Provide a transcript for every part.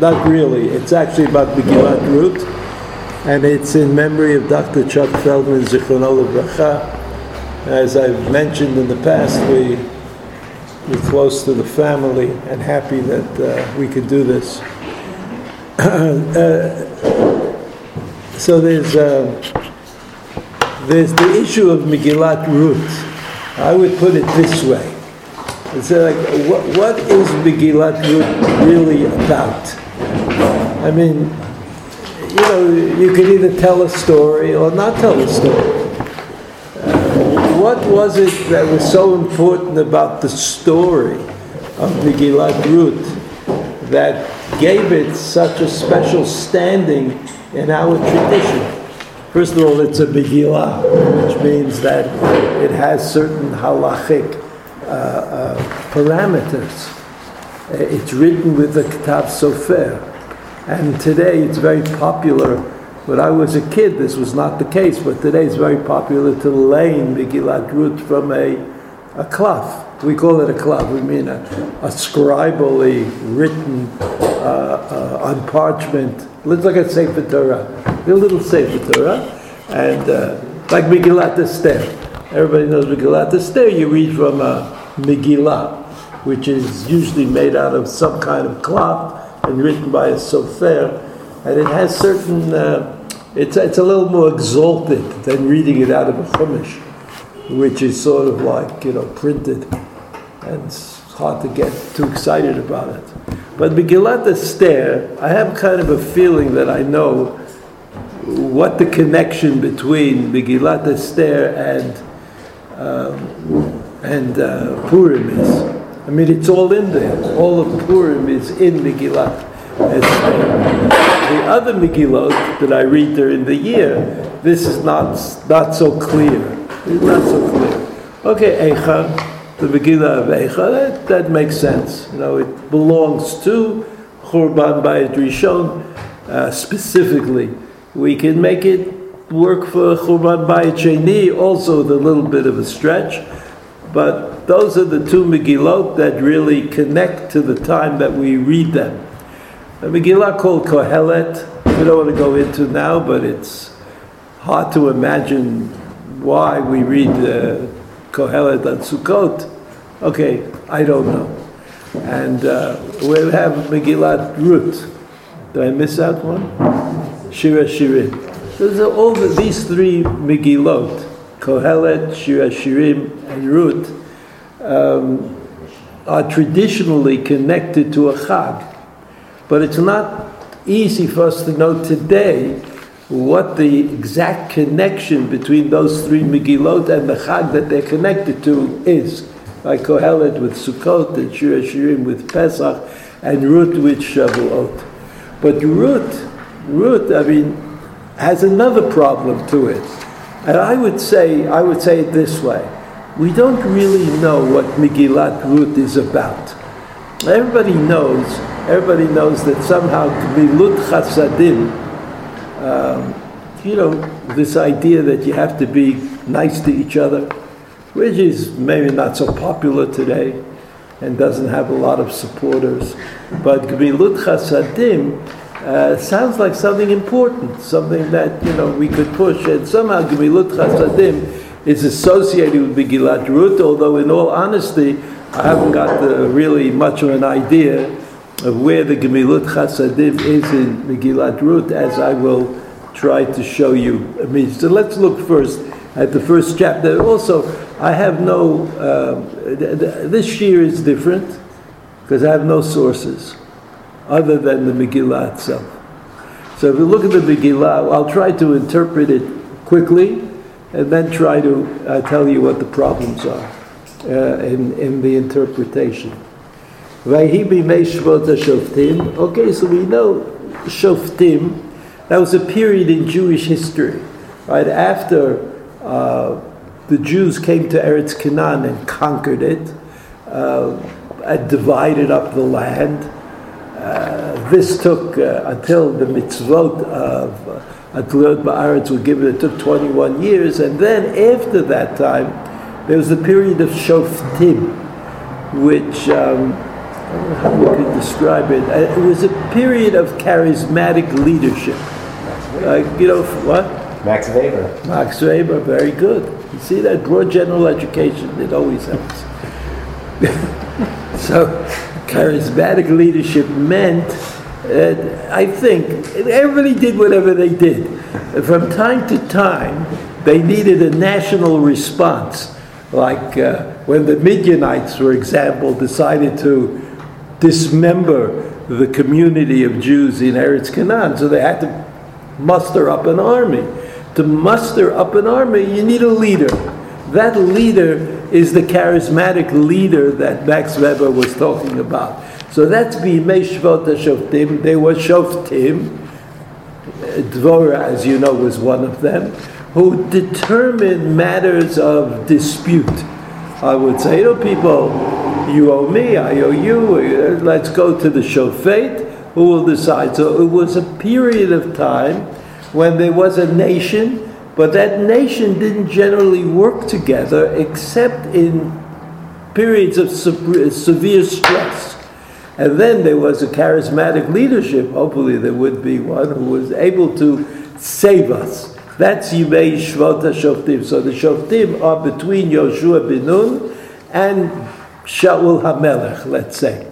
Not really. It's actually about Megillat Rut, and it's in memory of Dr. Chuck Feldman, Zichrono Livracha. As I've mentioned in the past, we're close to the family and happy that we could do this. So there's the issue of Megillat Rut. I would put it this way. It's like, what is Megillat Rut really about? I mean, you know, you can either tell a story or not tell a story. What was it that was so important about the story of Megillat Rut that gave it such a special standing in our tradition? First of all, it's a Megillah, which means that it has certain halachic parameters. It's written with the Ketav Sofer, and today it's very popular. When I was a kid, this was not the case, but today it's very popular to lay in Megillat Rut from a klaf. We call it a klaf. We mean a scribally written on parchment. Looks like a Sefer Torah, a little Sefer Torah, and like Megillat Esther. Everybody knows Megillat Esther. You read from a Megillah, which is usually made out of some kind of cloth and written by a sofer, and it has certain. It's a little more exalted than reading it out of a chumash, which is sort of like, you know, printed, and it's hard to get too excited about it. But Megillat Esther, I have kind of a feeling that I know what the connection between Megillat Esther and Purim is. I mean, it's all in there. All of Purim is in Megillat Esther. The other Megillot that I read during the year, this is not so clear. It's not so clear. Okay, Eicha, the Megillah of Eicha, that makes sense. You know, it belongs to Churban Bayit Rishon specifically. We can make it work for Churban Bayit Sheni, also with a little bit of a stretch. But those are the two Megillot that really connect to the time that we read them. A Megillah called Kohelet, we don't want to go into now, but it's hard to imagine why we read Kohelet on Sukkot. Okay, I don't know. And we have Megillat Rut. Did I miss out one? Shira Shirim. Those are all these three Megillot. Kohelet, Shira Shirim, and Rut are traditionally connected to a Chag. But it's not easy for us to know today what the exact connection between those three Megillot and the Chag that they're connected to is. Like Kohelet with Sukkot, and Shira Shirim with Pesach, and Rut with Shavuot. But Rut, I mean, has another problem to it. And I would say it this way. We don't really know what Megillat Rut is about. Everybody knows that somehow Gmilut Chasadim, you know, this idea that you have to be nice to each other, which is maybe not so popular today and doesn't have a lot of supporters. But Gmilut Chasadim sounds like something important, something that, you know, we could push. And somehow Gemilut Chasadim is associated with Megillat Rut, although in all honesty, I haven't got really much of an idea of where the Gemilut Chasadim is in Megillat Rut, as I will try to show you immediately. So let's look first at the first chapter. Also, I have no... this year is different, because I have no sources other than the Megillah itself. So if you look at the Megillah, I'll try to interpret it quickly and then try to tell you what the problems are in the interpretation. Vayhi b'mei Shvot HaShoftim. Okay, so we know Shoftim, that was a period in Jewish history, right? After the Jews came to Eretz Canaan and conquered it, divided up the land. This took, until the mitzvot of Atliyot Ba'aretz were given, it took 21 years. And then after that time, there was the period of Shoftim, which how we could describe it. It was a period of charismatic leadership. What? Max Weber. Max Weber, very good. You see that broad general education, it always helps. So, charismatic leadership meant, I think, everybody did whatever they did. From time to time, they needed a national response. Like when the Midianites, for example, decided to dismember the community of Jews in Eretz Canaan, so they had to muster up an army. To muster up an army, you need a leader. That leader is the charismatic leader that Max Weber was talking about. So that's Bimei Shvot HaShoftim. They were Shoftim. Dvorah, as you know, was one of them, who determined matters of dispute. I would say, people, you owe me, I owe you, let's go to the Shofet, who will decide. So it was a period of time when there was a nation, but that nation didn't generally work together except in periods of severe stress. And then there was a charismatic leadership, hopefully there would be one, who was able to save us. That's Yimei Shvot HaShoftim. So the Shoftim are between Yoshua ben Nun and Shaul HaMelech, let's say.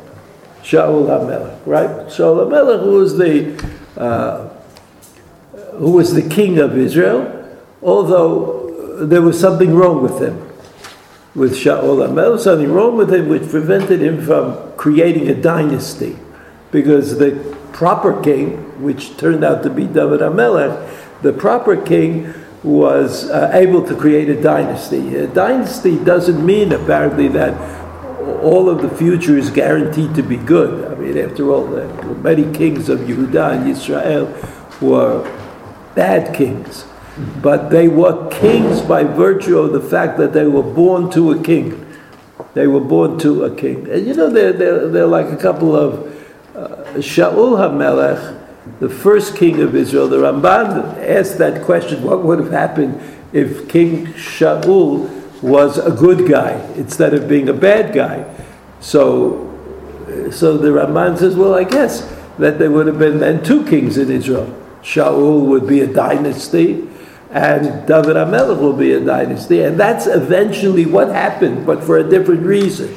Shaul HaMelech, right? Shaul HaMelech, who was the king of Israel, although there was something wrong with him. With Shaul HaMelech, something wrong with him which prevented him from creating a dynasty. Because the proper king, which turned out to be David HaMelech, the proper king was able to create a dynasty. A dynasty doesn't mean, apparently, that all of the future is guaranteed to be good. I mean, after all, many kings of Yehuda and Yisrael were bad kings. But they were kings by virtue of the fact that they were born to a king. They were born to a king. And they're like a couple of Shaul HaMelech, the first king of Israel. The Ramban asked that question, what would have happened if King Shaul was a good guy instead of being a bad guy? So the Ramban says, well, I guess that there would have been then two kings in Israel. Shaul would be a dynasty, and David HaMelech will be a dynasty. And that's eventually what happened, but for a different reason.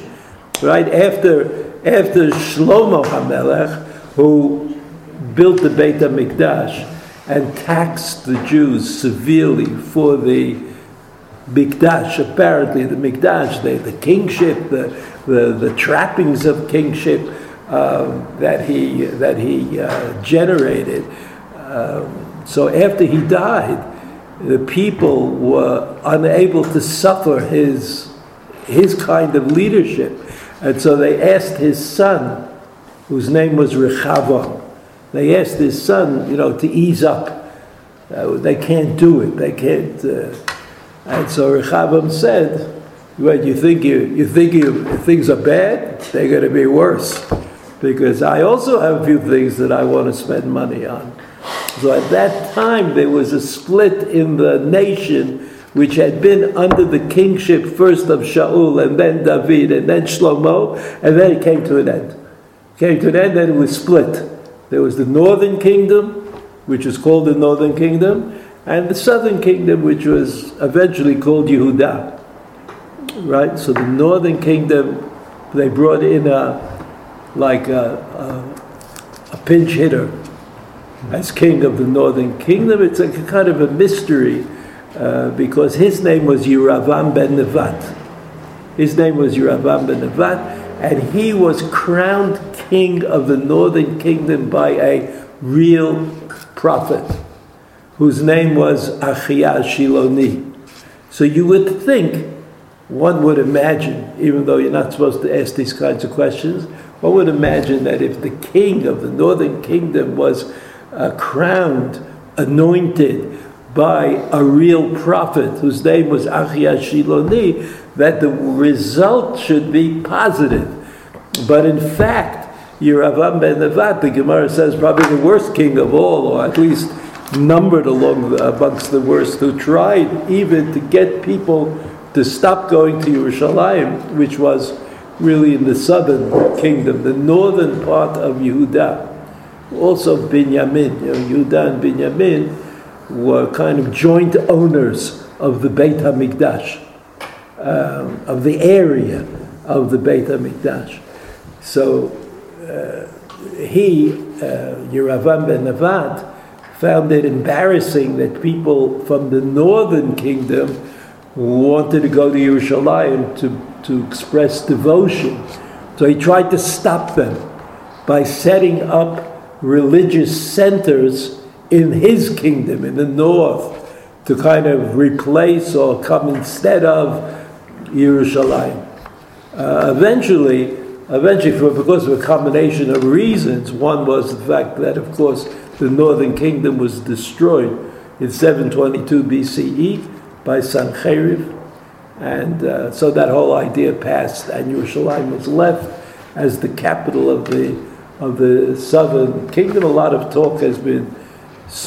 Right? After Shlomo HaMelech, who built the Beit HaMikdash and taxed the Jews severely for the Mikdash, apparently the Mikdash, the kingship, the trappings of kingship that he generated. So after he died, the people were unable to suffer his kind of leadership, and so they asked his son, whose name was Rechavam. They asked his son, to ease up. They can't do it. They can't. And so Rechavam said, "Well, you think things are bad? They're going to be worse, because I also have a few things that I want to spend money on." So at that time, there was a split in the nation, which had been under the kingship first of Shaul, and then David, and then Shlomo, and then it came to an end. Then it was split. There was the northern kingdom, which was called the northern kingdom, and the southern kingdom, which was eventually called Yehuda. Right? So the northern kingdom, they brought in a pinch hitter as king of the northern kingdom. It's a kind of a mystery because his name was Yeravam ben Nevat. And he was crowned king of the northern kingdom by a real prophet whose name was Achia Shiloni. So you would think, one would imagine, even though you're not supposed to ask these kinds of questions, one would imagine that if the king of the northern kingdom was crowned, anointed by a real prophet whose name was Achia Shiloni, that the result should be positive. But in fact, Yeravam ben Nevat, the Gemara says, probably the worst king of all, or at least numbered amongst the worst, who tried even to get people to stop going to Yerushalayim, which was really in the southern kingdom, the northern part of Yehuda. Also Binyamin, Yehuda and Binyamin were kind of joint owners of the Beit HaMikdash, of the area of the Beit HaMikdash. So Yeravam ben Nevat, found it embarrassing that people from the northern kingdom wanted to go to Yerushalayim to express devotion. So he tried to stop them by setting up religious centers in his kingdom, in the north, to kind of replace or come instead of Yerushalayim. Eventually, because of a combination of reasons, one was the fact that, of course, the northern kingdom was destroyed in 722 BCE by Sancherib, and so that whole idea passed, and Yerushalayim was left as the capital of the southern kingdom. A lot of talk has been,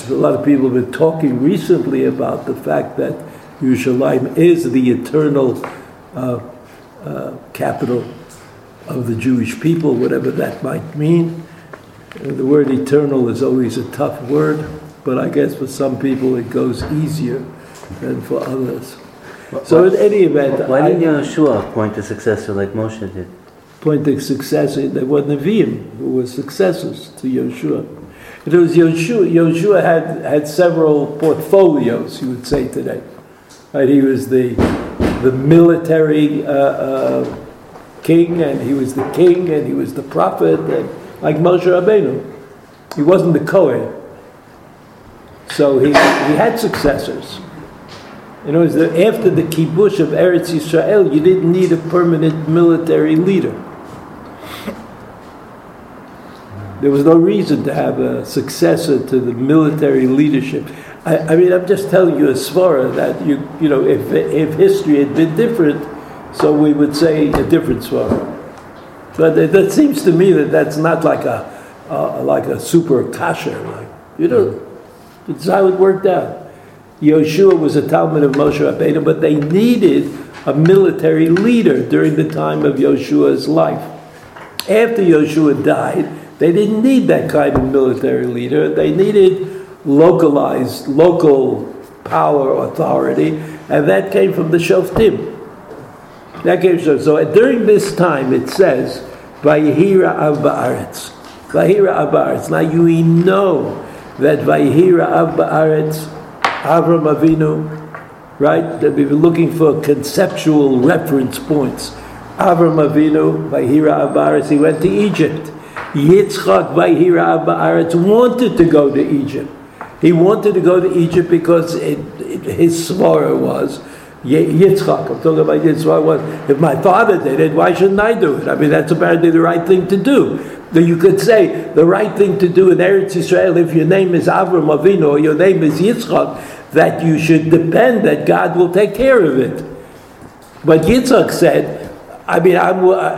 a lot of people have been talking recently about the fact that Yerushalayim is the eternal capital of the Jewish people, whatever that might mean. The word eternal is always a tough word, but I guess for some people it goes easier than for others. So in any event... Why didn't Yeshua appoint a successor like Moshe did? Appoint a successor, there were Nevi'im who were successors to Yeshua. It was Yeshua had several portfolios, you would say today. Right? He was the military king, and he was the king, and he was the prophet, and like Moshe Rabbeinu. He wasn't the Kohen. So he had successors. In other words, after the kibush of Eretz Yisrael, you didn't need a permanent military leader. There was no reason to have a successor to the military leadership. I mean, I'm just telling you a svara that you know, if history had been different, so we would say a different svara. But that seems to me that's not like a super kasher, like, you know, it's how it worked out. Yeshua was a Talmud of Moshe Rabbeinu, but they needed a military leader during the time of Yeshua's life. After Yeshua died, they didn't need that kind of military leader. They needed local power, authority, and that came from the Shoftim. So during this time, it says, Vayhi Ra'av Ba'aretz. Vayhi Ra'av Ba'aretz. Now we know that Vayhi Ra'av Ba'aretz, Avram Avinu, right? That we've been looking for conceptual reference points. Avram Avinu, Vayhi Ra'av Ba'aretz, he went to Egypt. Yitzchak, Vayhi Ra'av Ba'aretz, wanted to go to Egypt. He wanted to go to Egypt because his svara was, Yitzchak, I'm talking about Yitzchak, was, if my father did it, why shouldn't I do it? I mean, that's apparently the right thing to do. You could say the right thing to do in Eretz Yisrael, if your name is Avram Avinu or your name is Yitzchak, that you should depend that God will take care of it. But Yitzchak said, I mean,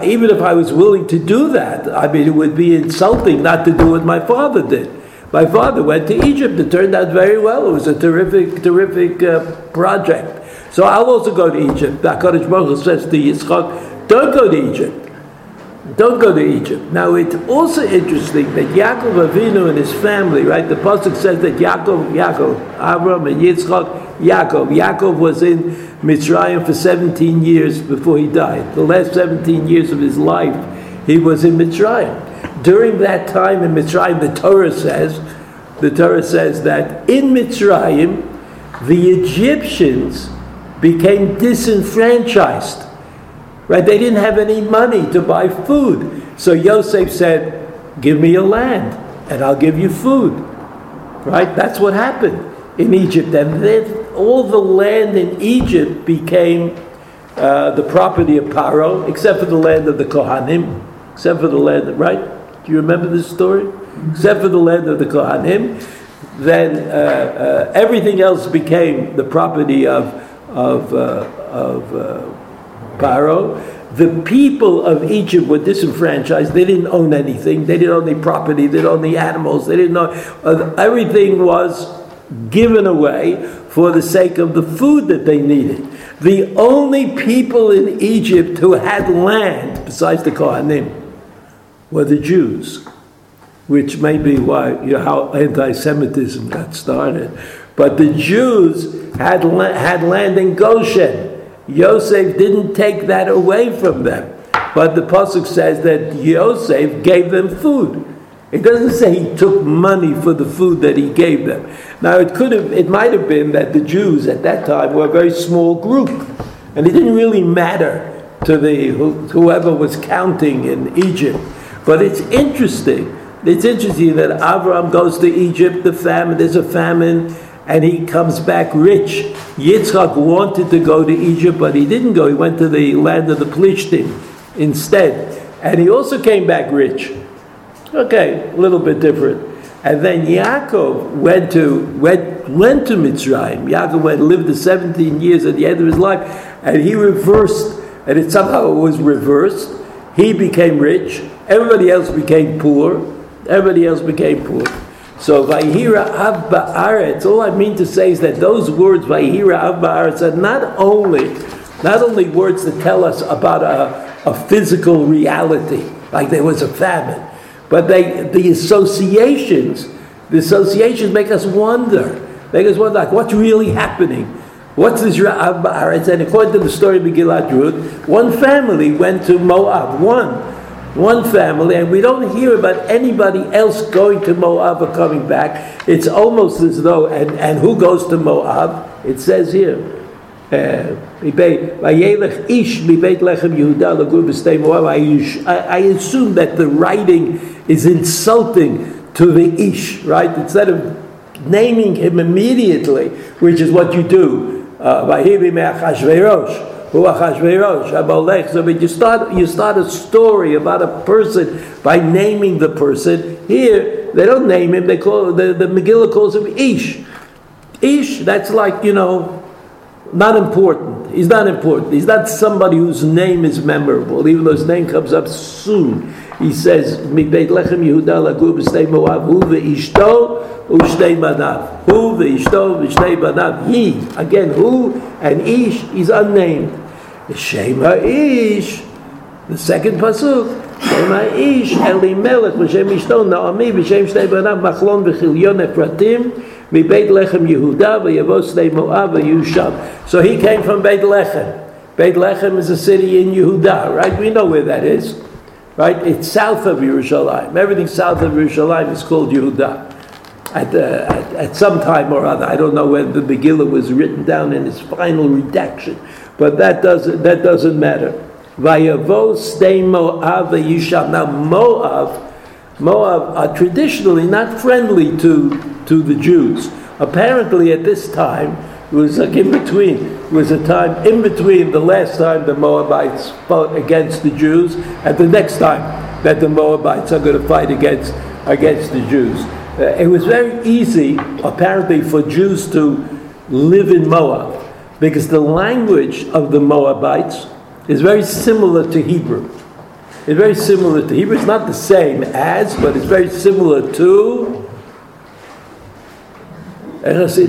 even if I was willing to do that, I mean, it would be insulting not to do what my father did. My father went to Egypt. It turned out very well. It was a terrific project. So I'll also go to Egypt. The HaKadosh Baruch Hu says to Yitzchak, don't go to Egypt. Don't go to Egypt. Now it's also interesting that Yaakov Avinu and his family, right? The Pasuk says that Yaakov, Avram and Yitzchak, Yaakov was in Mitzrayim for 17 years before he died. The last 17 years of his life, he was in Mitzrayim. During that time in Mitzrayim, the Torah says that in Mitzrayim, the Egyptians became disenfranchised, right? They didn't have any money to buy food. So Yosef said, give me a land and I'll give you food, right? That's what happened in Egypt. And then all the land in Egypt became the property of Pharaoh, except for the land of the Kohanim, except for the land, right? Do you remember this story? Except for the land of the Kohanim. Then everything else became the property of Pharaoh. The people of Egypt were disenfranchised. They didn't own anything. They didn't own any property. They didn't own the animals. They didn't own everything was given away. for the sake of the food that they needed. The only people in Egypt who had land, besides the Kohanim, were the Jews, which may be why how anti-Semitism got started. But the Jews had land in Goshen. Yosef didn't take that away from them. But the pasuk says that Yosef gave them food. It doesn't say he took money for the food that he gave them. Now it might have been that the Jews at that time were a very small group, and it didn't really matter to whoever was counting in Egypt. But it's interesting. It's interesting that Abraham goes to Egypt. There's a famine, and he comes back rich. Yitzchak wanted to go to Egypt, but he didn't go. He went to the land of the Plishtim instead, and he also came back rich. Okay, a little bit different. And then Yaakov went to Mitzrayim. Yaakov lived 17 years at the end of his life, and he reversed, and it was reversed. He became rich. Everybody else became poor. So Vayhira Av Ba'aretz, all I mean to say is that those words, Vayhira Av Ba'aretz, are not only words that tell us about a physical reality, like there was a famine, but the associations make us wonder, like, what's really happening? What's this Ra'av Ba'aretz? And according to the story of Megillat Ruth, one family went to Moab, one family, and we don't hear about anybody else going to Moab or coming back. It's almost as though, and who goes to Moab? It says here, I assume that the writing is insulting to the Ish, right? Instead of naming him immediately, which is what you do, you start a story about a person by naming the person. Here, they don't name him, they call the Megillah calls him Ish. Ish, that's like, not important. He's not important. He's not somebody whose name is memorable, even though his name comes up soon. He says, Mibeit Lechem Yehuda Lagub B'Shnei Moab Hu V'Ishto U'Shnei Banav. Hu V'Ishto V'Shnei Banav. He, again, Hu and Ish is unnamed. Shem HaIsh, the second pasuk. Shem HaIsh Elimelech V'Shem Ishto Naomi V'Shem Shnei Banav Machlon V'Chilyon Ephratim. So he came from Beit Lechem. Beit Lechem is a city in Yehuda, right? We know where that is, right? It's south of Yerushalayim. Everything south of Yerushalayim is called Yehuda. At some time or other, I don't know whether the Megillah was written down in its final redaction, but that doesn't matter. Now Moab are traditionally not friendly to the Jews. Apparently at this time, it was a time in between the last time the Moabites fought against the Jews and the next time that the Moabites are going to fight against the Jews. It was very easy, apparently, for Jews to live in Moab because the language of the Moabites is very similar to Hebrew. It's very similar to Hebrew. It's not the same as, but it's very similar to Hebrew. So you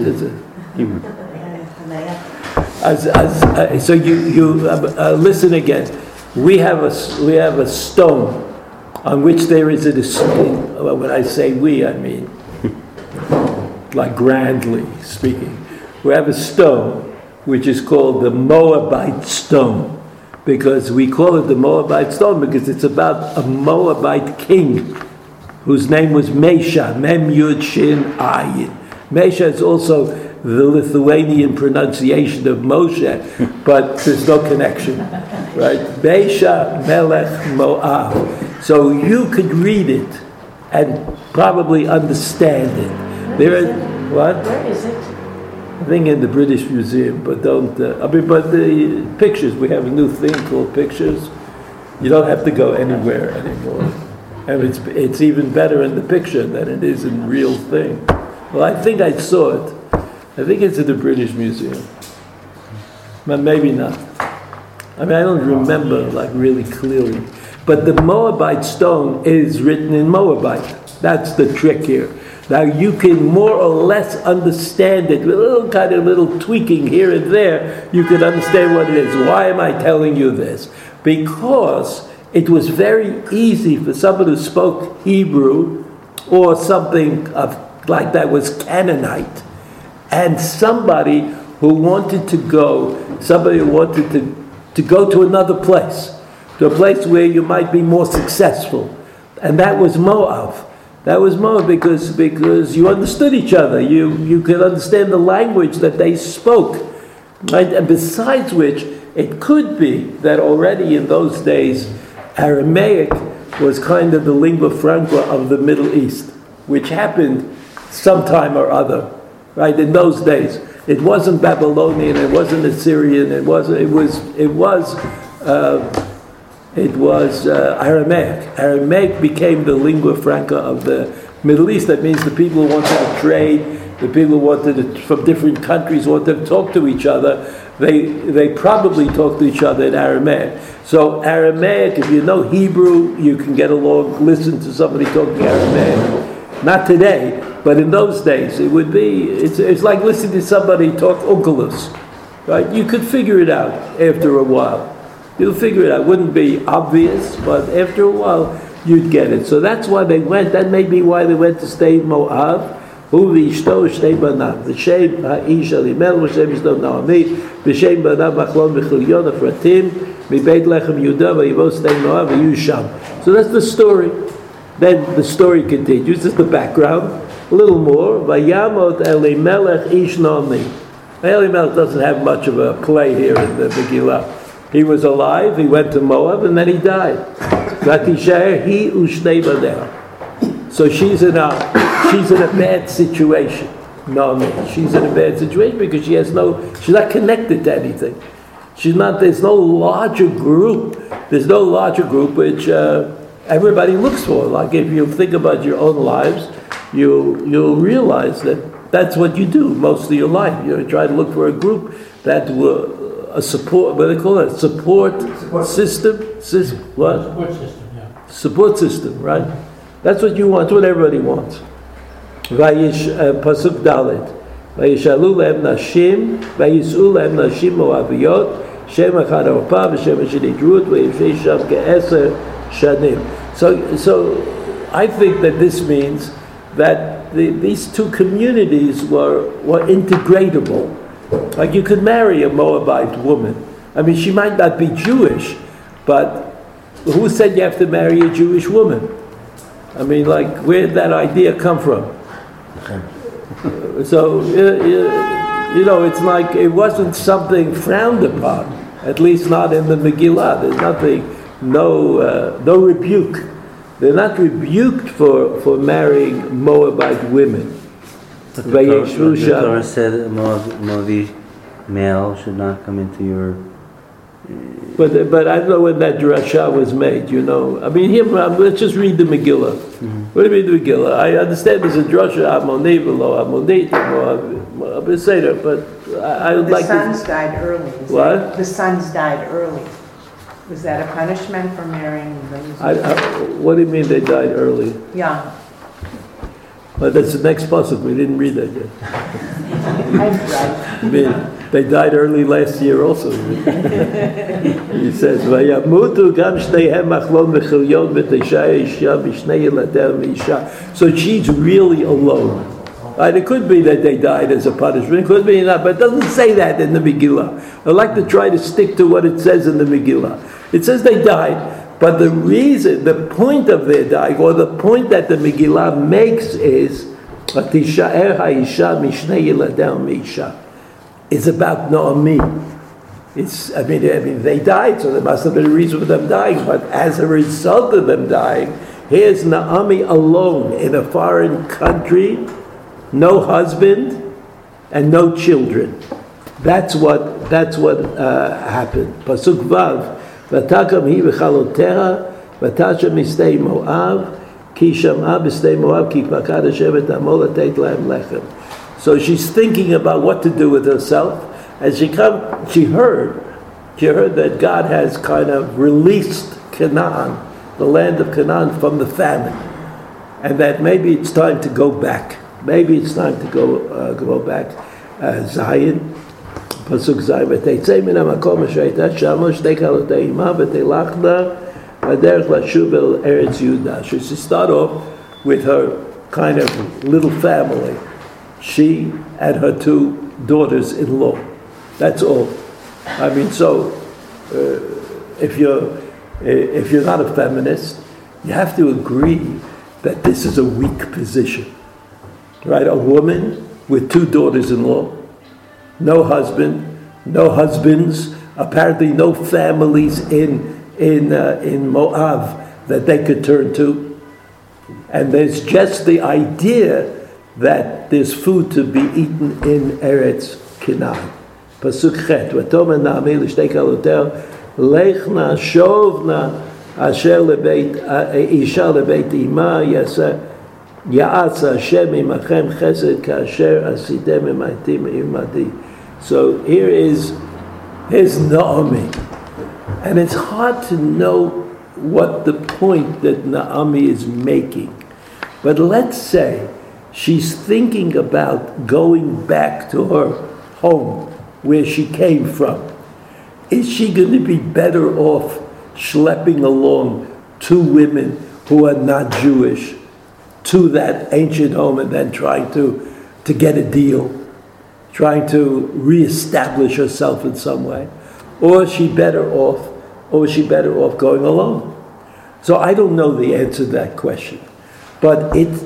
listen again. We have a stone on which there is a distinction. When I say we, I mean like grandly speaking. We have a stone which is called the Moabite stone. Because we call it the Moabite stone, because it's about a Moabite king whose name was Mesha, Mem Yud Shin Ayin. Mesha is also the Lithuanian pronunciation of Moshe, but there's no connection, right? Mesha Melech Moab. So you could read it and probably understand it. Where is it? I think in the British Museum, but don't. But the pictures. We have a new thing called pictures. You don't have to go anywhere anymore, and it's even better in the picture than it is in real thing. Well, I think I saw it. I think it's at the British Museum, but maybe not. I mean, I don't remember like really clearly. But the Moabite stone is written in Moabite. That's the trick here. Now you can more or less understand it with a little kind of little tweaking here and there. You can understand what it is. Why am I telling you this? Because it was very easy for someone who spoke Hebrew or something of like that was Canaanite, and somebody who wanted to go, somebody who wanted to go to another place, to a place where you might be more successful, and that was Moab. That was Moab because you understood each other. You could understand the language that they spoke, right? And besides which, it could be that already in those days, Aramaic was kind of the lingua franca of the Middle East, which happened sometime or other, right? In those days, it wasn't Babylonian, it wasn't Assyrian, it was Aramaic. Aramaic became the lingua franca of the Middle East. That means the people who wanted to trade, the people who wanted to, from different countries wanted to talk to each other. They probably talked to each other in Aramaic. So Aramaic, if you know Hebrew, you can get along, listen to somebody talking Aramaic. Not today, but in those days, it would be. It's like listening to somebody talk Oculus, right? You could figure it out after a while. You'll figure it out. It wouldn't be obvious, but after a while, you'd get it. So that's why they went. That may be why they went to stay in Moab. So that's the story. Then the story continues. This is the background. A little more. Elimelech doesn't have much of a play here in the Megillah. He was alive, he went to Moab, and then he died. So she's in a bad situation. She's in a bad situation because she's not connected to anything. There's no larger group which everybody looks for. Like if you think about your own lives, you'll realize that that's what you do most of your life. You try to look for a group that will. A support, what do they call it? Support system. What? Support system, yeah. Support system, right? That's what you want, that's what everybody wants. Pasuk Dalet. Vayishalu lehem nashim, vayis'u lehem nashim mo'aviyot, shem achad arpa, v'shem ashini drut, v'yifshei sham ke'eser shanim. So I think that this means that these two communities were integratable. Like you could marry a Moabite woman. I mean, she might not be Jewish, but who said you have to marry a Jewish woman? I mean, like, where did that idea come from? Okay. So, it's like it wasn't something frowned upon, at least not in the Megillah. There's nothing, no rebuke. They're not rebuked for marrying Moabite women. But the Torah said that Moabi male should not come into your... But I don't know when that drasha was made, I mean, here, let's just read the Megillah. Mm-hmm. What do you mean the Megillah? I understand there's a drasha, but I would like to... The sons died early. What? The sons died early. Was that a punishment for marrying them? What do you mean they died early? Yeah. But that's the next pasuk. We didn't read that yet. I mean, they died early last year also. He says, so she's really alone. Right? It could be that they died as a punishment. It could be not, but it doesn't say that in the Megillah. I like to try to stick to what it says in the Megillah. It says they died. But the reason, the point of their dying, or the point that the Megillah makes is, it's about Naomi. I mean, they died, so there must have been a reason for them dying. But as a result of them dying, here's Naomi alone in a foreign country, no husband, and no children. That's what happened. Pasuk Vav. V'takam hi v'chalotera v'tashem mistei Moab ki sham'a b'stei Moab ki pakad Hashem et amo l'teit lahem lechem. So she's thinking about what to do with herself, and she heard that God has kind of released Canaan, the land of Canaan, from the famine. and that maybe it's time to go back. Maybe it's time to go back. Zion, Pasuk Zion, ותצא מן המקום אשר הייתה שם, שתי כלות האימה, ותלכנה בדרך לשוב אל ארץ יהודה. She started off with her kind of little family, she and her two daughters-in-law. That's all. I mean, so if you're not a feminist, you have to agree that this is a weak position, right? A woman with two daughters-in-law, no husband, no husbands, apparently no families in Moab that they could turn to, and there's just the idea that there's food to be eaten in Eretz Canaan. Pasuk Chet, V'tomer Naomi l'shtei kalotei, lechna shovna asher lebeit isha lebeit ima, ya'atz Hashem imachem chesed ka'asher asidem imatim imadi. So here's Naomi, and it's hard to know what the point that Naomi is making, but let's say she's thinking about going back to her home where she came from. Is she going to be better off schlepping along two women who are not Jewish to that ancient home and then trying to get a deal, trying to reestablish herself in some way? Or is she better off going alone? So I don't know the answer to that question. But if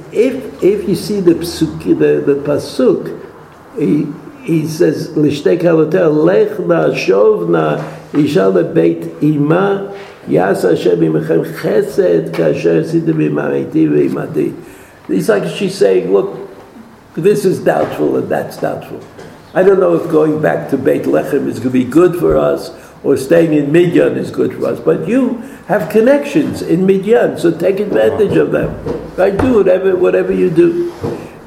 you see the pasuk, he says l'shtei kalotei lechna shovna isha lebeit ima ya'aseh Hashem imachem chesed ka'asher asitem imamiti ve'imadi. It's like she's saying, look, this is doubtful and that's doubtful. I don't know if going back to Beit Lechem is going to be good for us, or staying in Midian is good for us. But you have connections in Midian, so take advantage of them. Right? Do whatever you do.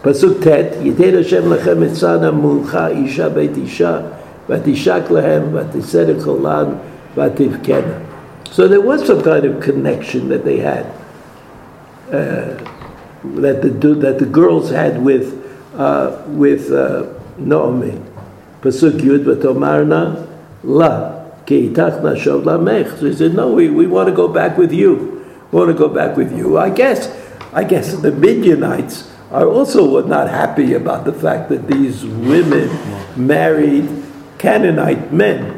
Pasuk Tet, Yitein Hashem lechem et sana mulcha isha beit isha, vatishak lehem, vatiseder kolan, vativkena. So there was some kind of connection that they had, that the girls had with Naomi. Pasuk Yud, v'tomarna la. She said, no, we want to go back with you. We want to go back with you. I guess the Midianites are also not happy about the fact that these women married Canaanite men.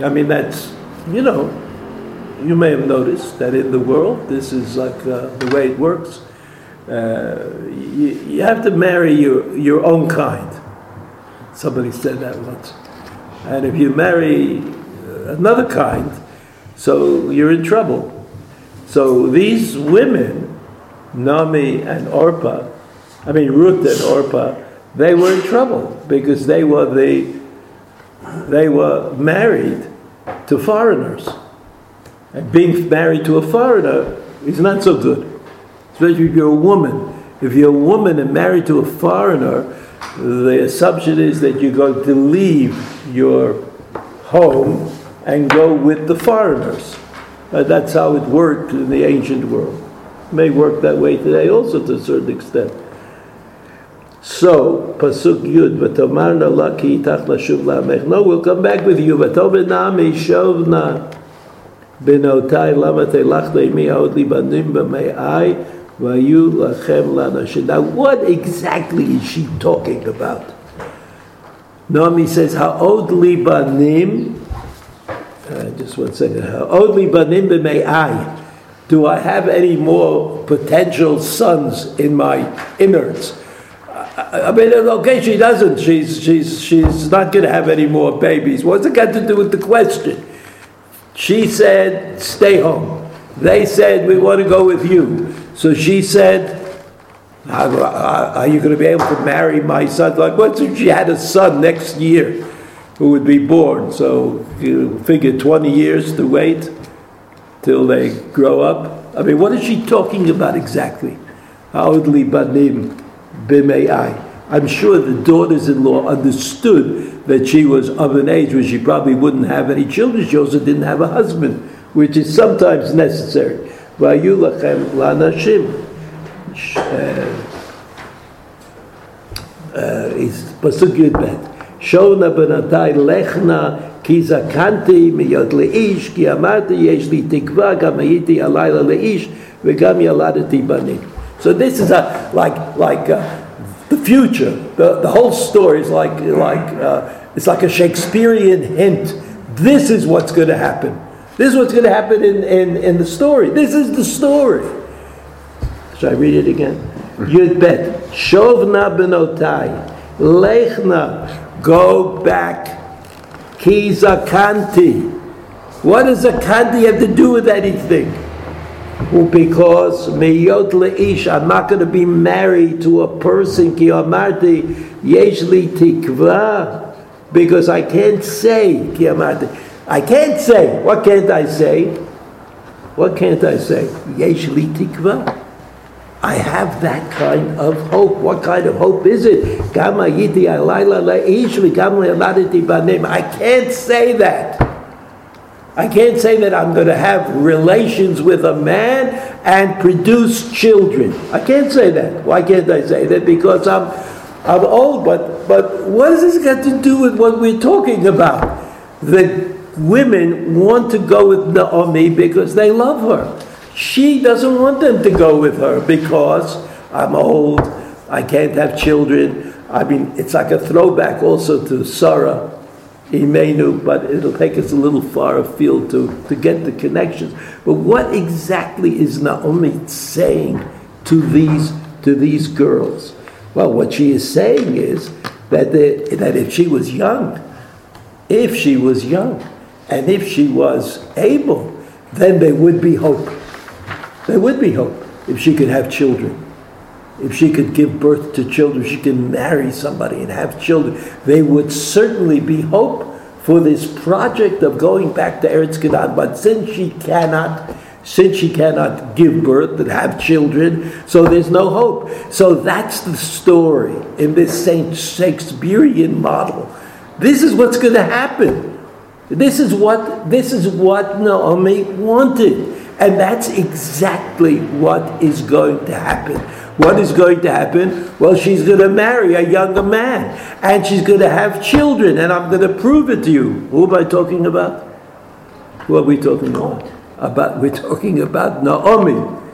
I mean, that's, you may have noticed that in the world, this is like the way it works. You have to marry your own kind. Somebody said that once. And if you marry another kind, so you're in trouble. So these women, Naomi and Orpah, I mean Ruth and Orpah, they were in trouble because they were married to foreigners, and being married to a foreigner is not so good, especially if you're a woman. If you're a woman and married to a foreigner, the assumption is that you're going to leave your home and go with the foreigners. That's how it worked in the ancient world. It may work that way today also to a certain extent. So, Pasuk Yud, V'tomarna la ki itach lashuv la'amech. No, we'll come back with you. V'tomer Naomi shovna benotai lama telachna imi ha'od li banim b'me'ai v'ayu lachem lanashin. Now, what exactly is she talking about? Naomi says, ha'od li banim. Just one second. Only banim b'me'ai. Do I have any more potential sons in my innards? I mean, okay, she doesn't. She's not going to have any more babies. What's it got to do with the question? She said, stay home. They said, we want to go with you. So she said, are you going to be able to marry my son? Like, what if she had a son next year who would be born? So you figure 20 years to wait till they grow up. I mean, what is she talking about exactly? I'm sure the daughters-in-law understood that she was of an age where she probably wouldn't have any children. She also didn't have a husband, which is sometimes necessary. is pasuk yudbet. Shona benatai lechna ki zakanti miyod leish ki amarti yesh li tikva gam hayiti alayla leish vegam yaladati banim. So this is a the future. The whole story is it's like a Shakespearean hint. This is what's going to happen. This is what's going to happen in the story. This is the story. Should I read it again? Yud bet. Shovna benotai. Lechna. Go back. Ki zakanti. What does zakanti have to do with anything? Because meyot leish, I'm not going to be married to a person. Ki amarti yesh li tikva, because I can't say. Ki amarti, I can't say. What can't I say? What can't I say? Yesh li tikva. I have that kind of hope. What kind of hope is it? Gama yiti alayla leish v'gam le'aladiti banim. I can't say that. I can't say that I'm going to have relations with a man and produce children. I can't say that. Why can't I say that? Because I'm old. But what has this got to do with what we're talking about? That women want to go with Naomi because they love her. She doesn't want them to go with her because I'm old. I can't have children. I mean, it's like a throwback also to Sarah. Imenu, but it'll take us a little far afield to get the connections. But what exactly is Naomi saying to these girls? Well, what she is saying is that if she was young, and if she was able, then there would be hope. There would be hope if she could have children. If she could give birth to children, she could marry somebody and have children. There would certainly be hope for this project of going back to Eretz Canaan. But since she cannot give birth and have children, so there's no hope. So that's the story in this Shakespearean model. This is what's going to happen. This is what Naomi wanted. And that's exactly what is going to happen. What is going to happen? Well, she's going to marry a younger man. And she's going to have children. And I'm going to prove it to you. Who am I talking about? Who are we talking about? We're talking about Naomi.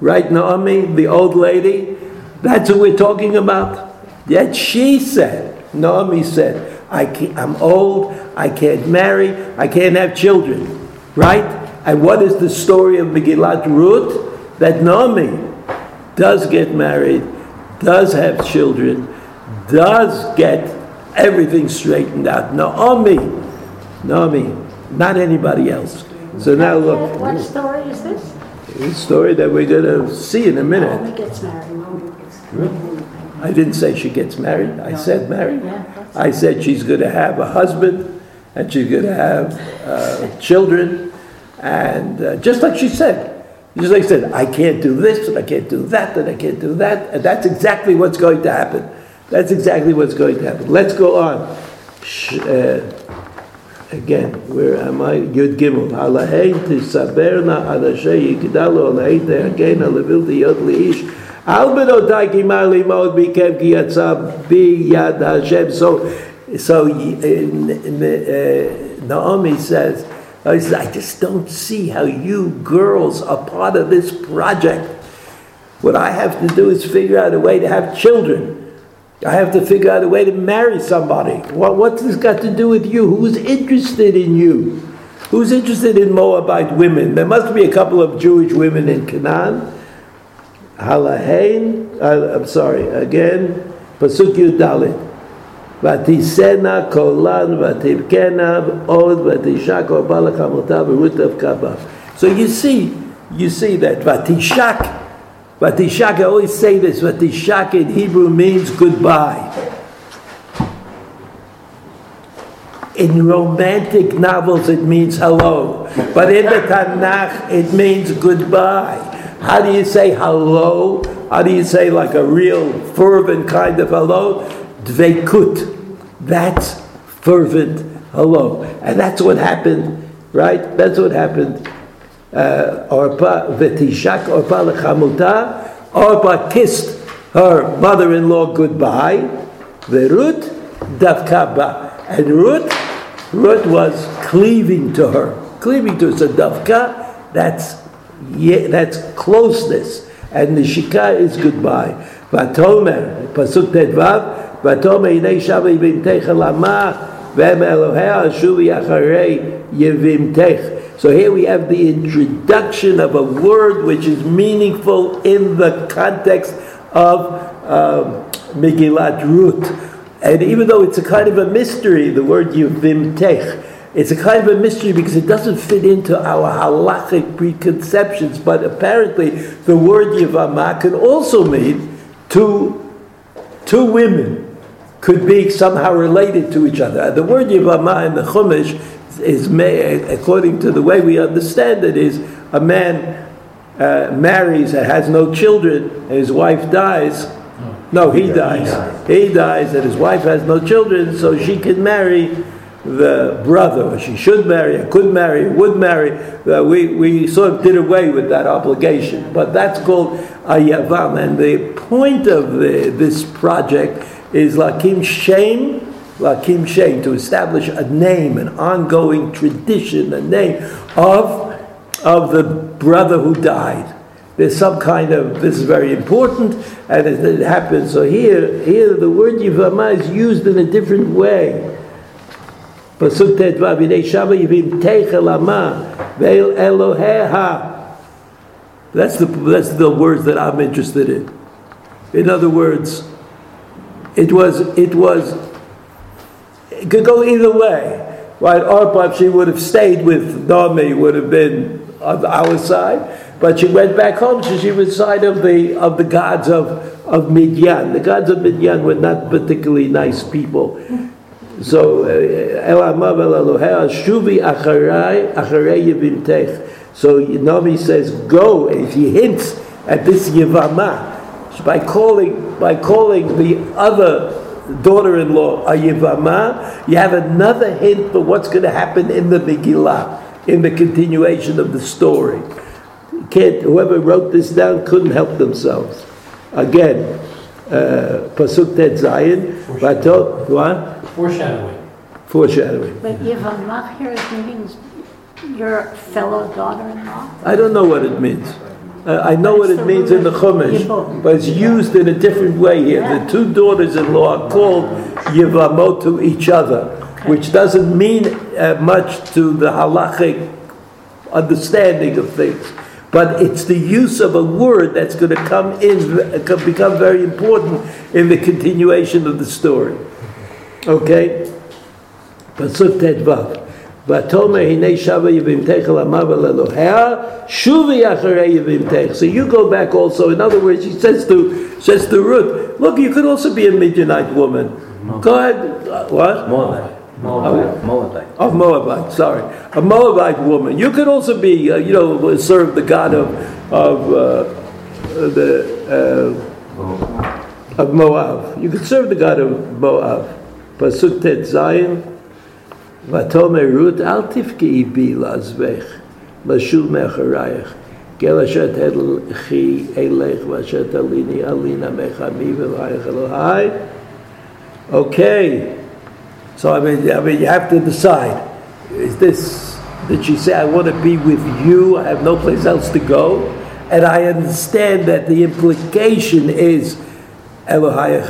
Right, Naomi, the old lady? That's who we're talking about. Yet she said, Naomi said, I'm old, I can't marry, I can't have children. Right? And what is the story of Megillat Ruth? That Naomi does get married, does have children, does get everything straightened out. Naomi, not anybody else. So now look. What story is this? It's a story that we're going to see in a minute. Naomi gets married. I didn't say she gets married. I said married. I said she's going to have a husband and she's going to have children. And just like she said. Just like I said, I can't do this, and I can't do that, and I can't do that. And that's exactly what's going to happen. That's exactly what's going to happen. Let's go on. Again, where am I? Yud Gimel. Halahein tisaberna adashay yigdalo halahein tehagena levilti yod liish. Al benotai kimar limod bikem ki yatzab biyad Hashem. So Naomi says, I just don't see how you girls are part of this project. What I have to do is figure out a way to have children. I have to figure out a way to marry somebody. Well, what's this got to do with you? Who's interested in you? Who's interested in Moabite women? There must be a couple of Jewish women in Canaan. Halahein, I'm sorry, again, Pasuk Yud Dalet. Vatisena kolan vativkena od vatishak obala kamota berutav kaba. So you see that vatishak. I always say this. Vatishak in Hebrew means goodbye. In romantic novels, it means hello, but in the Tanakh, it means goodbye. How do you say hello? How do you say like a real fervent kind of hello? Dveikut. That's fervent hello. And that's what happened, right? That's what happened. Orpa v'tishak orpa l'chamuta Orpah kissed her mother-in-law goodbye. Verut davka ba. And Rut was cleaving to her. Cleaving to her. So davka, that's closeness. And nishika is goodbye. Vatomer, pasuk tedvav, vatomer inei shava yivimtech alama ve'em Elohea ashuvi acharei yivimtech. So here we have the introduction of a word which is meaningful in the context of Megillat Rut. And even though it's a kind of a mystery, the word yivimtech, it's a kind of a mystery because it doesn't fit into our halachic preconceptions, but apparently the word yivama can also mean two women could be somehow related to each other. The word yivama in the Chumash is, according to the way we understand it, is a man marries and has no children, and his wife dies. No, he dies. He dies, and his wife has no children, so she can marry the brother, or she should marry, or could marry, or would marry. We sort of did away with that obligation, but that's called a yavam. And the point of this project is lakim shem, to establish a name, an ongoing tradition, a name of the brother who died. There's some kind of, this is very important, and it happens. So here the word yivama is used in a different way. Pasuk Tetva, Vinei Shava Yivimtech Elama Veil Eloheha. That's the words that I'm interested in. In other words, it could go either way. Right, Orpah, she would have stayed with Naomi, would have been on our side, but she went back home, so she was the side of the gods of Midian. The gods of Midian were not particularly nice people. So, Naomi says, go, and she hints at this yivama by calling the other daughter-in-law a yivama. You have another hint for what's going to happen in the Megillah, in the continuation of the story. Whoever wrote this down couldn't help themselves. Again, pasuk tet zayin, vatot what? Foreshadowing. But Yivamach here is meaning your fellow daughter-in-law? I don't know what it means. I know what it means in the Chumash, but it's used in a different way here. Yeah. The two daughters-in-law are called Yivamot to each other, okay, which doesn't mean much to the halachic understanding of things. But it's the use of a word that's going to become very important in the continuation of the story. Okay? Pasuk Tetvav. Vatomer hinei shava yivimtech alama v'lelohea shuvi acharei yivimtech. So you go back also. In other words, he says to Ruth, look, you could also be a Midianite woman. Go ahead. What? Moabite. Of Moabite, sorry. A Moabite woman. You could also be, serve the god of Moab. You could serve the god of Moab. Pasuk Tet Zayin, Vatomer Rut al tifkei bi lazvech, lashuv me'acharayach, gel asher telchi elech v'asher talini alina mechami v'layach Elohai. Okay, so I mean, you have to decide. Is this? Did she say, "I want to be with you. I have no place else to go," and I understand that the implication is Elohai,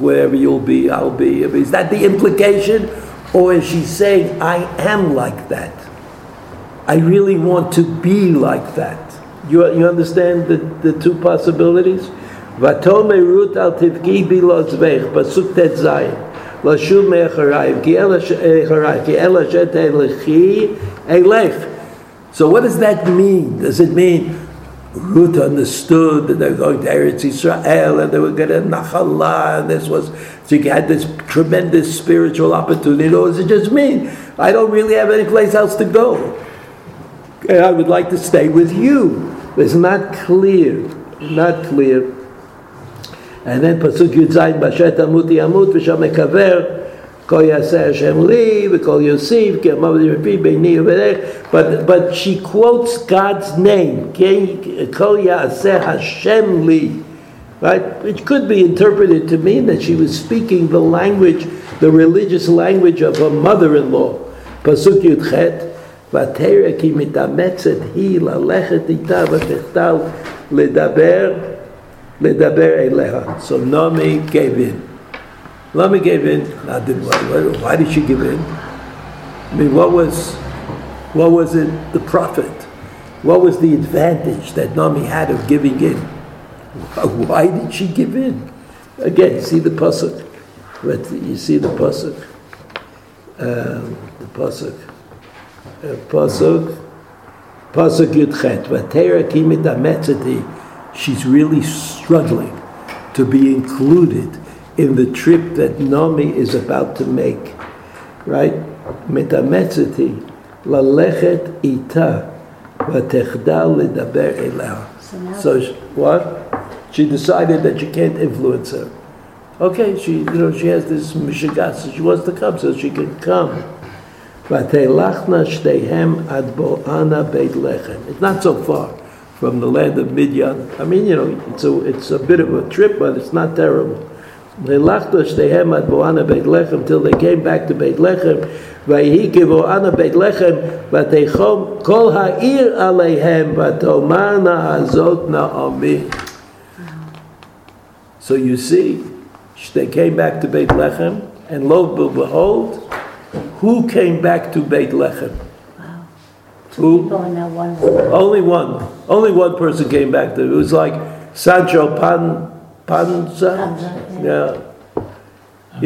wherever you'll be, I'll be. Is that the implication? Or is she saying, I am like that? I really want to be like that. You understand the two possibilities? V'tomei Rut al tivki bi lozvech, pasuk tet zayin. L'shuv me'acharayim, ki el asher telechi eilech. So what does that mean? Does it mean Ruth understood that they were going to Eretz Yisrael and they were going to Nachalah, and she had this tremendous spiritual opportunity. Or does it just mean, I don't really have any place else to go, and I would like to stay with you? It's not clear. And then pasuk Yud Zayin, Bashet Amuti Amut V'Shamekaver But she quotes God's name, right? Which could be interpreted to mean that she was speaking the language, the religious language of her mother-in-law. Pasuk Yud Chet, Vatera ki mitametzet hi lalechet ita v'techtal ledaber eleha. So Naomi gave in. Naomi gave in. Why did she give in? I mean, what was it? The profit. What was the advantage that Naomi had of giving in? Why did she give in? Again, see the pasuk. You see the pasuk. Pasuk Yudchet. Vatera ki mitametzeti. She's really struggling to be included in the trip that Naomi is about to make, right? Metametzeti lalechet ita v'techdal ledaber elah. So what? She decided that she can't influence her. Okay, she has this mishigas, so she wants to come, so she can come. V'telachna shteihem ad bo'ana beit lechem. It's not so far from the land of Midian. I mean, it's a bit of a trip, but it's not terrible. Till they came back to Beit Lechem. So you see, they came back to Beit Lechem, and lo and behold, who came back to Beit Lechem? Wow. Who? Only one person came back there. It was like Sancho Panza? Yeah. Don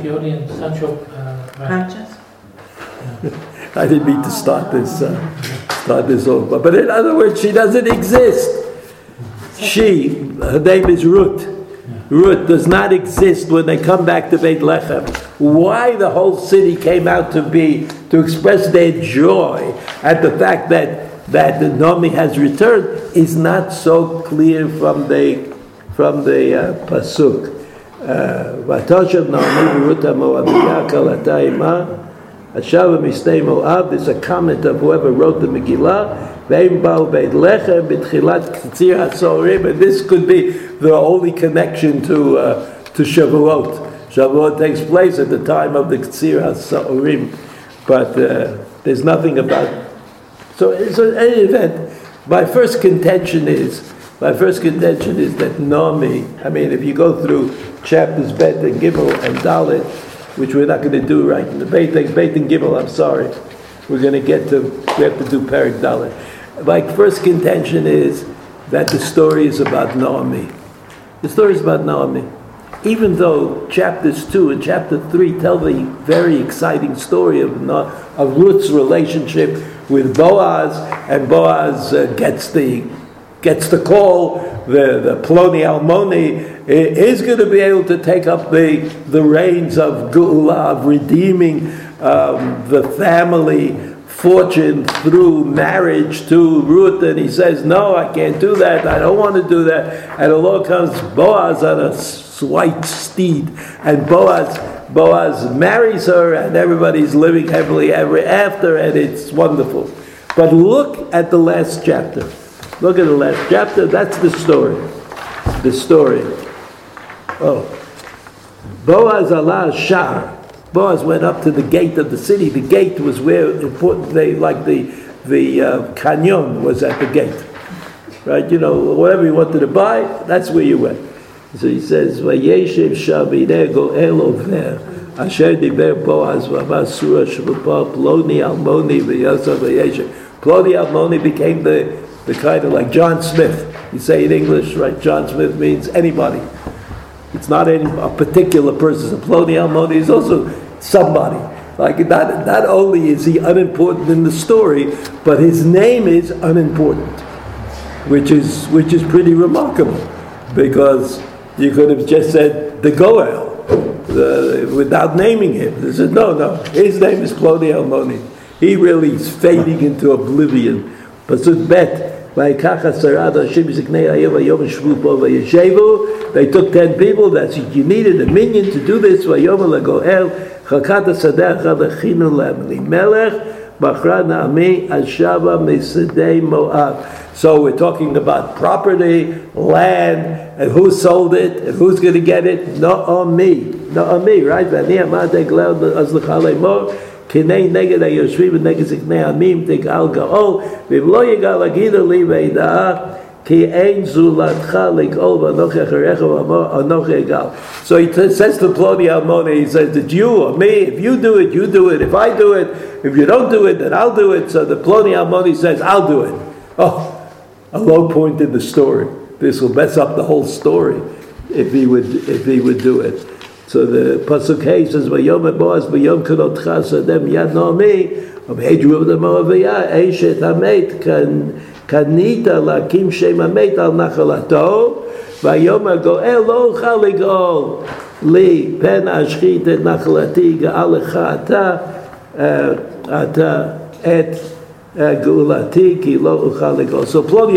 Quixote and Sancho Panza. I didn't mean to start this over. But in other words, she doesn't exist. Her name is Ruth. Ruth does not exist when they come back to Beit Lechem. Why the whole city came out to express their joy at the fact that Naomi has returned is not so clear from the pasuk. Vatoshav Naomi Ruta Moabiyah Kalataima Ashav Mistei Moab. There's a comment of whoever wrote the Megillah. Veim Ba'u Beit Lechem B'tchilat Tzir HaSorim. And this could be the only connection to Shavuot. Shavuot takes place at the time of the Tzir HaSorim, but there's nothing about it. So in any event, my first contention is that Naomi, I mean, if you go through chapters Bet and Gimel and Dalit, which we're not going to do right in the Bet and Gimel, I'm sorry. We have to do Perek Dalit. My first contention is that the story is about Naomi. Even though chapters 2 and chapter 3 tell the very exciting story of Ruth's relationship with Boaz, and Boaz gets the call, the Ploni Almoni is going to be able to take up the reins of Geula, of redeeming the family fortune through marriage to Ruth, and he says, no, I can't do that, I don't want to do that. And along comes Boaz on a white steed, and Boaz marries her, and everybody's living happily ever after, and it's wonderful. But look at the last chapter. That's the story. Boaz ala shar. Boaz went up to the gate of the city. The gate was where important the canyon was at the gate, right? Whatever you wanted to buy, that's where you went. So he says, "Vayeshiv shavine goel over asher diber Boaz v'masura shvapa ploni almoni v'yasav vayeshiv." Ploni almoni became the kind of like John Smith. You say in English, right? John Smith means anybody. It's not a particular person. Ploni Almoni is also somebody. Like not only is he unimportant in the story, but his name is unimportant, which is pretty remarkable, because you could have just said the Goel without naming him. They said no, his name is Ploni Almoni. He really is fading into oblivion. Pasuk Bet. They took 10 people, that's you needed a minion to do this. חכת השדה אחת הכינו לאבנימלך, בחרה נעמי השבה משדה מואב. So we're talking about property, land, and who sold it, and who's going to get it. Naomi, right? ואני אמרתי גלעד אזלחה לאמור, כנאי נגד היושבים ונגד זקני עמים תגאל גאול, ואם לא יגאל הגידו לי וידעה, כי אין זולתך לגאול ואנוכי אחריך ואנוכי אגאל. So he says to Ploni Almoni, he says that you or me, if you do it, you do it. If I do it, if you don't do it, then I'll do it. So the Ploni Almoni says, I'll do it. Oh, a low point in the story. This will mess up the whole story if he would do it. So the pasuk says, "Vayom Boaz vayom konotcha sadem yad Naomi umhedu of the Moaviyah eishet hamet kanita lakim shem hamet al nachalato vayom goel lo chaligol li pen ashchit et nachalati ga'alecha ata et." So Ploni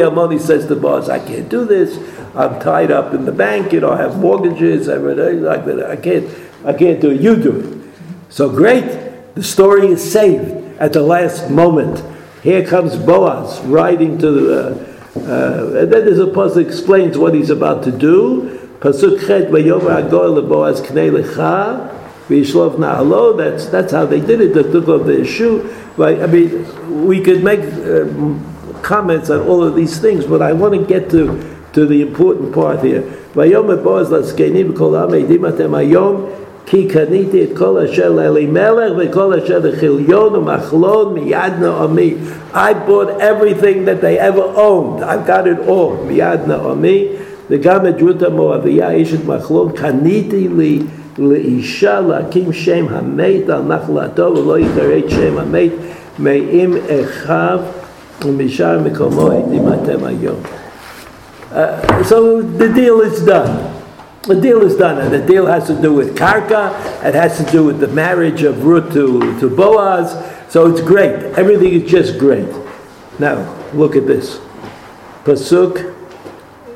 Almoni says to Boaz, I can't do this. I'm tied up in the bank. I have mortgages. Everything like that. I can't do it. You do it. So great. The story is saved at the last moment. Here comes Boaz riding to and then there's a pasuk explains what he's about to do. Pasuk Chet vayomer Goel Boaz knei lecha v'yishlov na'alo. That's how they did it. They took off their shoe. Right? I mean, we could make comments on all of these things, but I want to get to the important part here. I bought everything that they ever owned. I've got it all. Miyad Naomi. וגם את רות המואביה, אשת מחלון, קניתי לי לאישה להקים שם המת על נחלתו ולא יקרא את שם המת מאם אחיו ומשאר מקומו הייתי מתם היום. So the deal is done. The deal is done, and the deal has to do with Karka. It has to do with the marriage of Ruth to Boaz. So it's great. Everything is just great. Now, look at this. Pasuk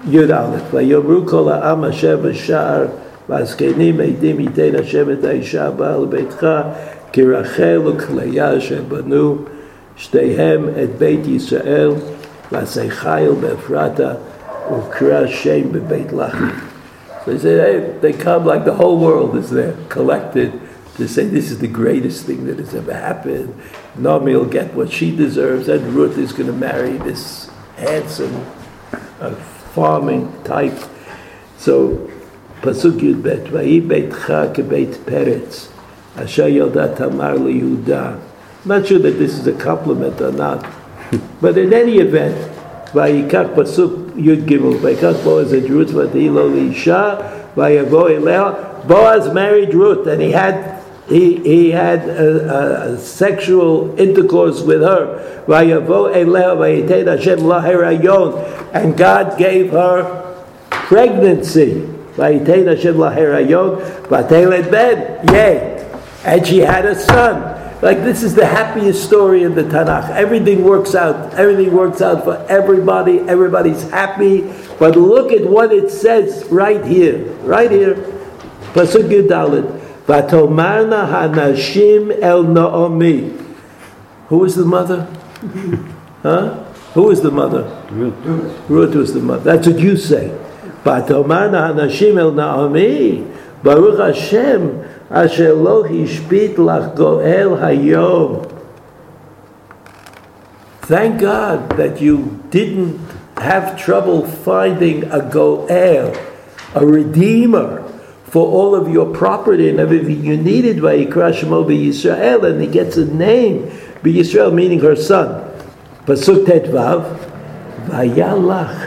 Yud Aleph. Vayomru kol ha'am asher b'sha'ar והזקנים עדים ייתן השם את האישה הבאה לביתך כי רחל וכליה אשר בנו שתיהם את בית ישראל ועשה חיל באפרתה וקרא שם בבית לחם. So they say, hey, they come like the whole world is there collected to say this is the greatest thing that has ever happened. Naomi will get what she deserves and Ruth is going to marry this handsome farming type. So פסוק י' ב' ויהי ביתך כבית פרץ אשר ילדה תמר ליהודה. I'm not sure that this is a compliment or not, but in any event, ויקח פסוק י' ג' ויקח בועז את רות ותהי לו לאישה ויבוא אליה. Boaz married Ruth and he had a sexual intercourse with her. ויבוא אליה ויתן השם לה הריון, and God gave her pregnancy. Vayitein Hashem laherayon v'atelet ben, yay, and she had a son. Like, this is the happiest story in the Tanakh. Everything works out. Everything works out for everybody. Everybody's happy. But look at what it says right here. Right here, pasuk Yud Dalet v'tomarna hanashim el Naomi. Who is the mother? Huh? Who is the mother? Ruth was the mother. That's what you say. ותאמרנה הנשים אל נעמי, ברוך השם אשר לא השבית לך גואל היום. Thank God that you didn't have trouble finding a goel, a redeemer for all of your property and everything you needed. ויקרא שמו בישראל, and he gets a name, בישראל, meaning her son. פסוק ט"ו, והיה לך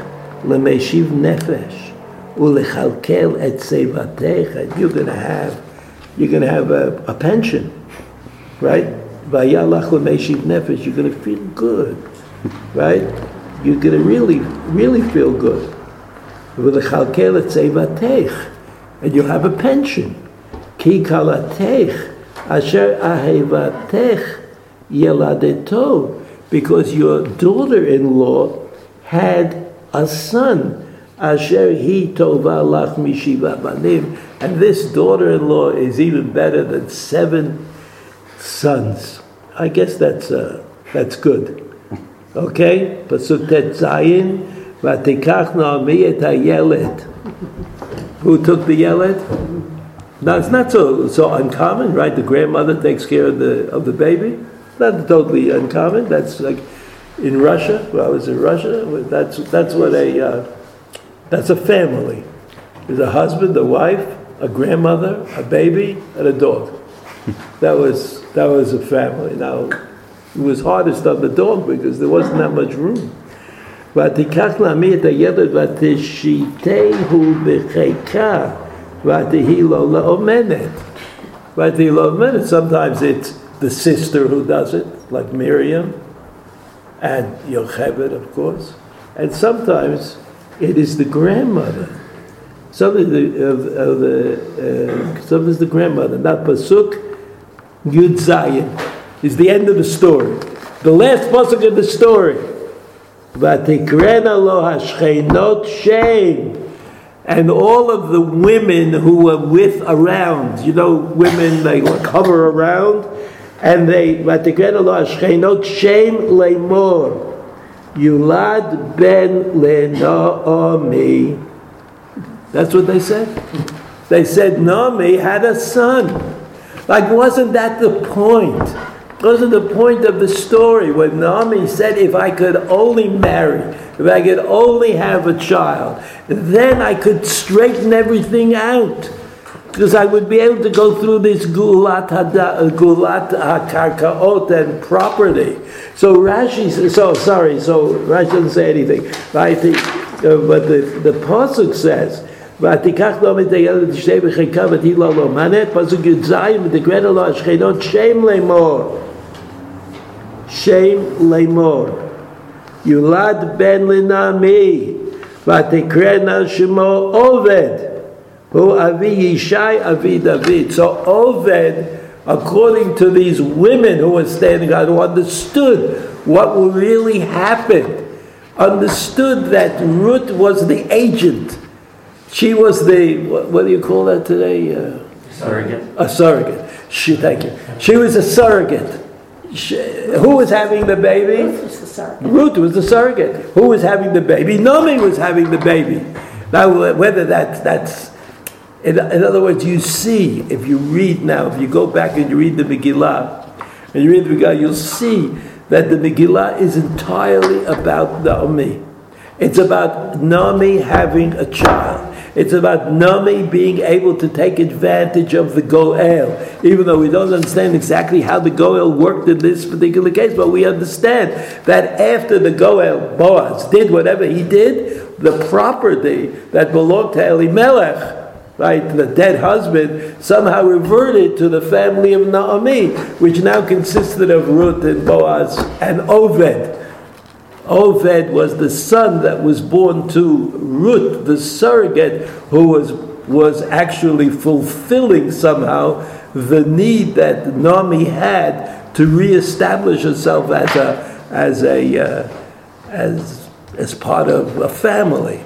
למשיב נפש ולכלכל את שיבתך, and you're going to have a pension, right? והיה לך למשיב נפש, you're going to feel good, right? You're going to really feel good. ולכלכל את שיבתך, and you'll have a pension. כי כלתך אשר אהבתך ילדתו, because your daughter-in-law had a son Asher hi tova lach mishiva banim. And this daughter-in-law is even better than 7 sons. I guess that's good. Okay? Pasuk tetzayin, vatikach Naomi et hayelet. Who took the yelet? Now it's not so uncommon, right? The grandmother takes care of the baby. Not totally uncommon. That's like in Russia. When I was in Russia, that's a family. There's a husband, a wife, a grandmother, a baby, and a dog. That was a family. Now, it was hardest on the dog because there wasn't that much room. Sometimes it's the sister who does it, like Miriam, and Yocheved, of course. And sometimes it is the grandmother. Sometimes the grandmother. Now, pasuk Yud Zayin is the end of the story. The last pasuk of the story. Vatikrena lo hashchenot shein. And all of the women who were around, women, they hover around, and they, Vatikrena lo hashchenot shein leimor. Yulad ben leNaomi. That's what they said. They said Naomi had a son. Wasn't that the point? Wasn't the point of the story when Naomi said, if I could only marry, if I could only have a child, then I could straighten everything out. Because I would be able to go through this gulat hakarkaot and property. So Rashi doesn't say anything. But the pasuk says, "Vatikach lo mitayel tishtei bechekah v'tila lo manet." Pasuk Yudzayin, "V'tikrena lo hashchenot shem leimor, shem leimor, Yulad ben leNami, v'tikrena shemo Oved." Who Avi Yishai, Avi David. So Oved, according to these women who were standing out, who understood what really happened, understood that Ruth was the agent. She was the, what do you call that today? Surrogate. A surrogate. Thank you. She was a surrogate. Who was having the baby? Ruth was the surrogate. Who was having the baby? Naomi was having the baby. Now, whether that's in other words, you see, if you go back and you read the Megillah, you'll see that the Megillah is entirely about Naomi. It's about Naomi having a child. It's about Naomi being able to take advantage of the Goel, even though we don't understand exactly how the Goel worked in this particular case, but we understand that after the Goel, Boaz, did whatever he did, the property that belonged to Elimelech, the dead husband, somehow reverted to the family of Naomi, which now consisted of Ruth and Boaz and Oved. Oved was the son that was born to Ruth, the surrogate, who was actually fulfilling somehow the need that Naomi had to reestablish herself as part of a family,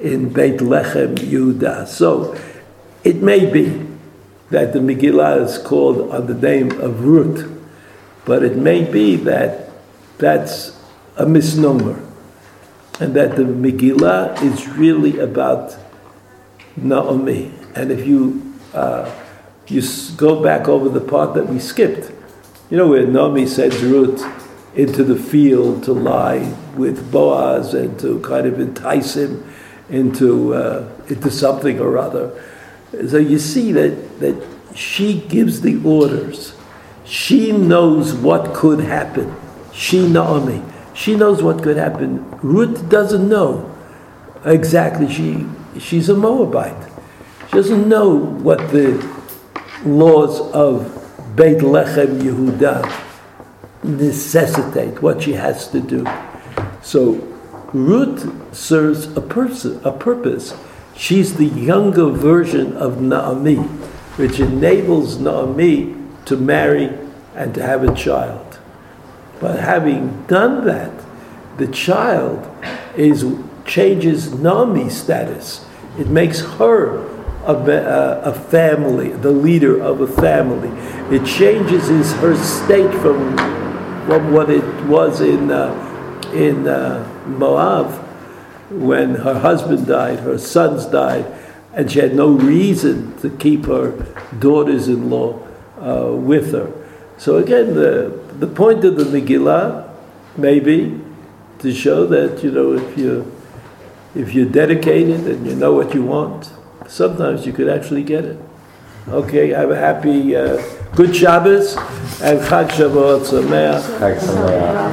in Beit Lechem Yehuda. So it may be that the Megillah is called on the name of Ruth, but it may be that that's a misnomer, and that the Megillah is really about Naomi. And if you go back over the part that we skipped, where Naomi sends Ruth into the field to lie with Boaz and to kind of entice him into something or other. So you see that she gives the orders. She knows what could happen. She knows what could happen. Ruth doesn't know exactly. She's a Moabite. She doesn't know what the laws of Beit Lechem Yehuda necessitate, what she has to do. So Ruth serves a purpose. She's the younger version of Naomi, which enables Naomi to marry and to have a child. But having done that, the child is changes Naomi's status. It makes her a family, the leader of a family. It changes her state from what it was in Moab, when her husband died, her sons died, and she had no reason to keep her daughters-in-law with her. So again, the point of the Megillah may be to show that, if you're dedicated and you know what you want, sometimes you could actually get it. Okay, have a happy, good Shabbos, and Chag Shavuot Sameach.